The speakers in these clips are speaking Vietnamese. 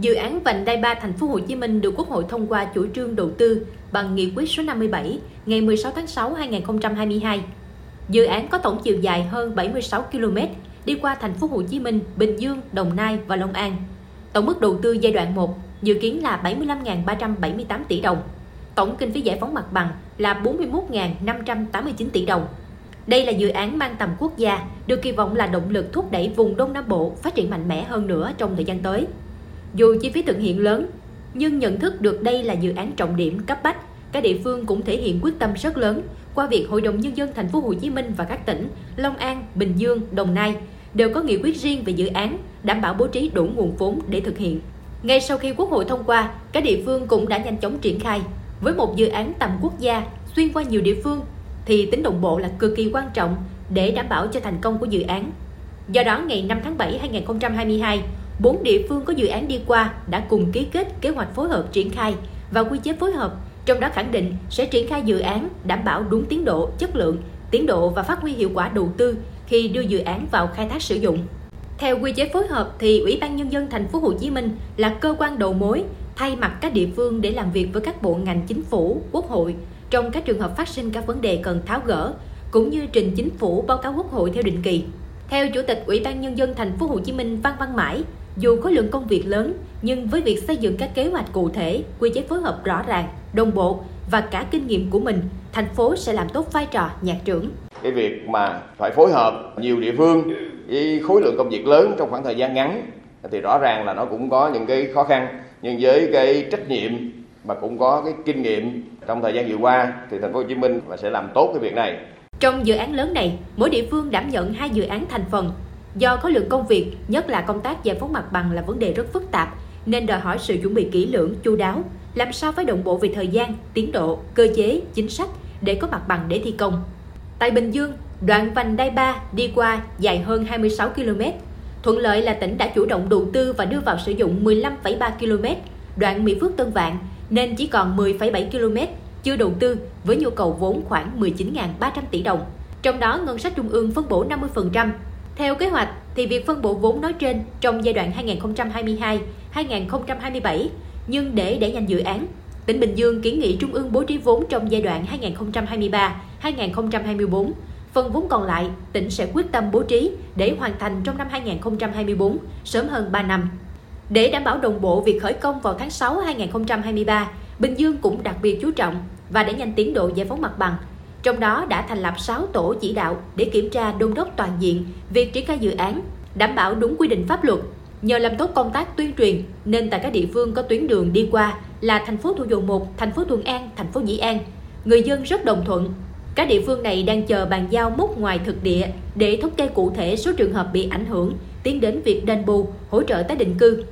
Dự án Vành đai 3 Thành phố Hồ Chí Minh được Quốc hội thông qua chủ trương đầu tư bằng nghị quyết số 57 ngày 16 tháng 6 2022. Dự án có tổng chiều dài hơn 76 km, đi qua Thành phố Hồ Chí Minh, Bình Dương, Đồng Nai và Long An. Tổng mức đầu tư giai đoạn 1 dự kiến là 75.378 tỷ đồng. Tổng kinh phí giải phóng mặt bằng là 41.589 tỷ đồng. Đây là dự án mang tầm quốc gia, được kỳ vọng là động lực thúc đẩy vùng Đông Nam Bộ phát triển mạnh mẽ hơn nữa trong thời gian tới. Dù chi phí thực hiện lớn, nhưng nhận thức được đây là dự án trọng điểm cấp bách, các địa phương cũng thể hiện quyết tâm rất lớn qua việc Hội đồng Nhân dân Thành phố Hồ Chí Minh và các tỉnh Long An, Bình Dương, Đồng Nai đều có nghị quyết riêng về dự án, đảm bảo bố trí đủ nguồn vốn để thực hiện. Ngay sau khi Quốc hội thông qua, các địa phương cũng đã nhanh chóng triển khai. Với một dự án tầm quốc gia xuyên qua nhiều địa phương, thì tính đồng bộ là cực kỳ quan trọng để đảm bảo cho thành công của dự án. Do đó, ngày 5 tháng 7 2022, 4 địa phương có dự án đi qua đã cùng ký kết kế hoạch phối hợp triển khai và quy chế phối hợp, trong đó khẳng định sẽ triển khai dự án đảm bảo đúng tiến độ, chất lượng, tiến độ và phát huy hiệu quả đầu tư khi đưa dự án vào khai thác sử dụng. Theo quy chế phối hợp thì Ủy ban Nhân dân Thành phố Hồ Chí Minh là cơ quan đầu mối thay mặt các địa phương để làm việc với các bộ ngành chính phủ, Quốc hội trong các trường hợp phát sinh các vấn đề cần tháo gỡ, cũng như trình chính phủ báo cáo Quốc hội theo định kỳ. Theo Chủ tịch Ủy ban Nhân dân Thành phố Hồ Chí Minh Phan Văn Mãi, dù khối lượng công việc lớn, nhưng với việc xây dựng các kế hoạch cụ thể, quy chế phối hợp rõ ràng, đồng bộ và cả kinh nghiệm của mình, thành phố sẽ làm tốt vai trò nhạc trưởng. Cái việc mà phải phối hợp nhiều địa phương với khối lượng công việc lớn trong khoảng thời gian ngắn thì rõ ràng là nó cũng có những cái khó khăn, nhưng với cái trách nhiệm mà cũng có cái kinh nghiệm trong thời gian vừa qua thì Thành phố Hồ Chí Minh sẽ làm tốt cái việc này. Trong dự án lớn này, mỗi địa phương đảm nhận 2 dự án thành phần. Do khối lượng công việc, nhất là công tác giải phóng mặt bằng là vấn đề rất phức tạp, nên đòi hỏi sự chuẩn bị kỹ lưỡng, chu đáo, làm sao phải đồng bộ về thời gian, tiến độ, cơ chế, chính sách để có mặt bằng để thi công. Tại Bình Dương, đoạn vành đai 3 đi qua dài hơn 26 km. Thuận lợi là tỉnh đã chủ động đầu tư và đưa vào sử dụng 15,3 km, đoạn Mỹ Phước - Tân Vạn, nên chỉ còn 10,7 km chưa đầu tư với nhu cầu vốn khoảng 19.300 tỷ đồng. Trong đó, ngân sách trung ương phân bổ 50%. Theo kế hoạch, thì việc phân bổ vốn nói trên trong giai đoạn 2022-2027, nhưng để đẩy nhanh dự án, tỉnh Bình Dương kiến nghị Trung ương bố trí vốn trong giai đoạn 2023-2024. Phần vốn còn lại, tỉnh sẽ quyết tâm bố trí để hoàn thành trong năm 2024, sớm hơn 3 năm. Để đảm bảo đồng bộ việc khởi công vào tháng 6 2023, Bình Dương cũng đặc biệt chú trọng và đẩy nhanh tiến độ giải phóng mặt bằng. Trong đó đã thành lập 6 tổ chỉ đạo để kiểm tra đôn đốc toàn diện việc triển khai dự án, đảm bảo đúng quy định pháp luật. Nhờ làm tốt công tác tuyên truyền nên tại các địa phương có tuyến đường đi qua là thành phố Thủ Dầu Một, thành phố Thuận An, thành phố Dĩ An, người dân rất đồng thuận. Các địa phương này đang chờ bàn giao mốc ngoài thực địa để thống kê cụ thể số trường hợp bị ảnh hưởng, tiến đến việc đền bù, hỗ trợ tái định cư.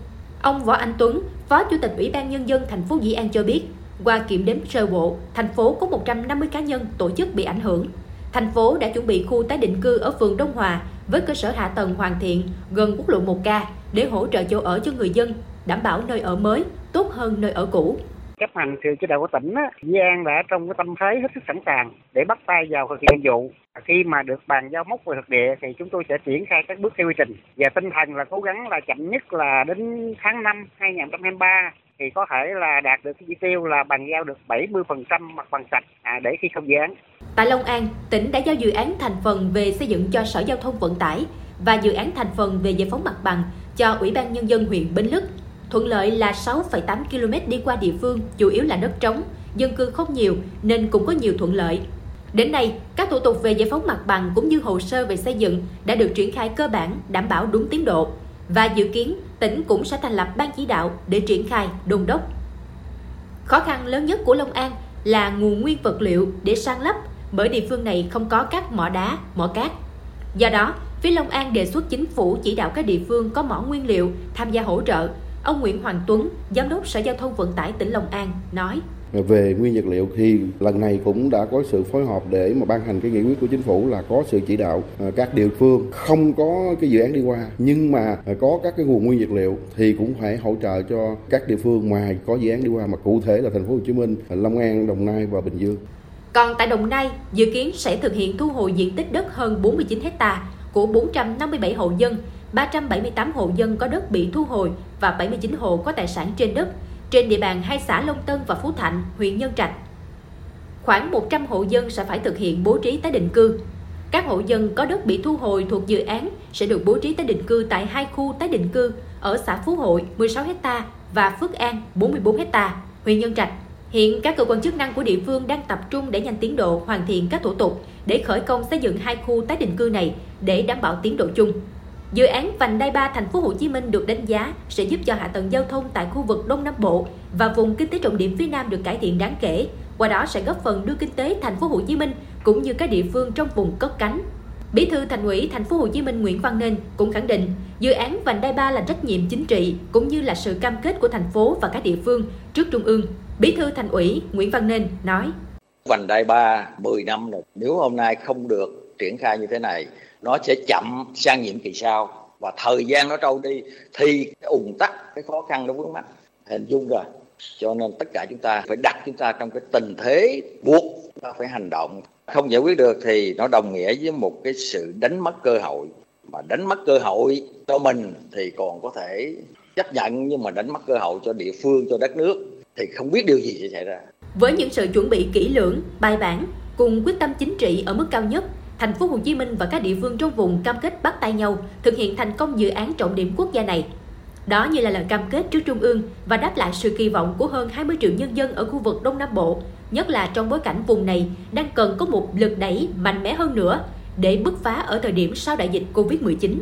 Ông Võ Anh Tuấn, Phó Chủ tịch Ủy ban Nhân dân Thành phố Dĩ An cho biết, qua kiểm đếm sơ bộ, thành phố có 150 cá nhân, tổ chức bị ảnh hưởng. Thành phố đã chuẩn bị khu tái định cư ở phường Đông Hòa với cơ sở hạ tầng hoàn thiện gần quốc lộ 1A để hỗ trợ chỗ ở cho người dân, đảm bảo nơi ở mới tốt hơn nơi ở cũ. Chấp hành sự chỉ đạo của tỉnh, Dĩ An đã trong cái tâm thế hết sức sẵn sàng để bắt tay vào thực hiện nhiệm vụ. Khi mà được bàn giao mốc về thực địa thì chúng tôi sẽ triển khai các bước theo quy trình. Và tinh thần là cố gắng là chậm nhất là đến tháng 5 2023 thì có thể là đạt được cái chỉ tiêu là bàn giao được 70% mặt bằng sạch để khi không dự án. Tại Long An, tỉnh đã giao dự án thành phần về xây dựng cho Sở Giao thông Vận tải và dự án thành phần về giải phóng mặt bằng cho Ủy ban Nhân dân huyện Bến Lức. Thuận lợi là 6,8 km đi qua địa phương, chủ yếu là đất trống, dân cư không nhiều nên cũng có nhiều thuận lợi. Đến nay, các thủ tục về giải phóng mặt bằng cũng như hồ sơ về xây dựng đã được triển khai cơ bản, đảm bảo đúng tiến độ. Và dự kiến, tỉnh cũng sẽ thành lập ban chỉ đạo để triển khai đôn đốc. Khó khăn lớn nhất của Long An là nguồn nguyên vật liệu để san lấp, bởi địa phương này không có các mỏ đá, mỏ cát. Do đó, phía Long An đề xuất chính phủ chỉ đạo các địa phương có mỏ nguyên liệu tham gia hỗ trợ. Ông Nguyễn Hoàng Tuấn, Giám đốc Sở Giao thông Vận tải tỉnh Long An, nói. Về nguyên vật liệu thì lần này cũng đã có sự phối hợp để mà ban hành cái nghị quyết của chính phủ là có sự chỉ đạo các địa phương không có cái dự án đi qua nhưng mà có các cái nguồn nguyên vật liệu thì cũng phải hỗ trợ cho các địa phương ngoài có dự án đi qua mà cụ thể là Thành phố Hồ Chí Minh, Long An, Đồng Nai và Bình Dương. Còn tại Đồng Nai, dự kiến sẽ thực hiện thu hồi diện tích đất hơn 49 ha của 457 hộ dân 378 hộ dân có đất bị thu hồi và 79 hộ có tài sản trên đất trên địa bàn hai xã Long Tân và Phú Thạnh, huyện Nhân Trạch. Khoảng 100 hộ dân sẽ phải thực hiện bố trí tái định cư. Các hộ dân có đất bị thu hồi thuộc dự án sẽ được bố trí tái định cư tại hai khu tái định cư ở xã Phú Hội 16 ha và Phước An 44 ha, huyện Nhân Trạch. Hiện các cơ quan chức năng của địa phương đang tập trung để nhanh tiến độ hoàn thiện các thủ tục để khởi công xây dựng hai khu tái định cư này để đảm bảo tiến độ chung. Dự án vành đai 3 thành phố Hồ Chí Minh được đánh giá sẽ giúp cho hạ tầng giao thông tại khu vực Đông Nam Bộ và vùng kinh tế trọng điểm phía Nam được cải thiện đáng kể, qua đó sẽ góp phần đưa kinh tế thành phố Hồ Chí Minh cũng như các địa phương trong vùng cất cánh. Bí thư Thành ủy thành phố Hồ Chí Minh Nguyễn Văn Nên cũng khẳng định, dự án vành đai 3 là trách nhiệm chính trị cũng như là sự cam kết của thành phố và các địa phương trước Trung ương. Bí thư Thành ủy Nguyễn Văn Nên nói: Vành đai 3 10 năm rồi, nếu hôm nay không được triển khai như thế này, nó sẽ chậm sang nhiệm kỳ sau và thời gian nó trôi đi thì cái ùn tắc, cái khó khăn nó vướng mắc hình dung rồi. Cho nên tất cả chúng ta phải đặt chúng ta trong cái tình thế buộc chúng ta phải hành động. Không giải quyết được thì nó đồng nghĩa với một cái sự đánh mất cơ hội. Mà đánh mất cơ hội cho mình thì còn có thể chấp nhận, nhưng mà đánh mất cơ hội cho địa phương, cho đất nước thì không biết điều gì sẽ xảy ra. Với những sự chuẩn bị kỹ lưỡng, bài bản cùng quyết tâm chính trị ở mức cao nhất, thành phố Hồ Chí Minh và các địa phương trong vùng cam kết bắt tay nhau thực hiện thành công dự án trọng điểm quốc gia này. Đó như là lời cam kết trước Trung ương và đáp lại sự kỳ vọng của hơn 20 triệu nhân dân ở khu vực Đông Nam Bộ, nhất là trong bối cảnh vùng này đang cần có một lực đẩy mạnh mẽ hơn nữa để bứt phá ở thời điểm sau đại dịch Covid-19.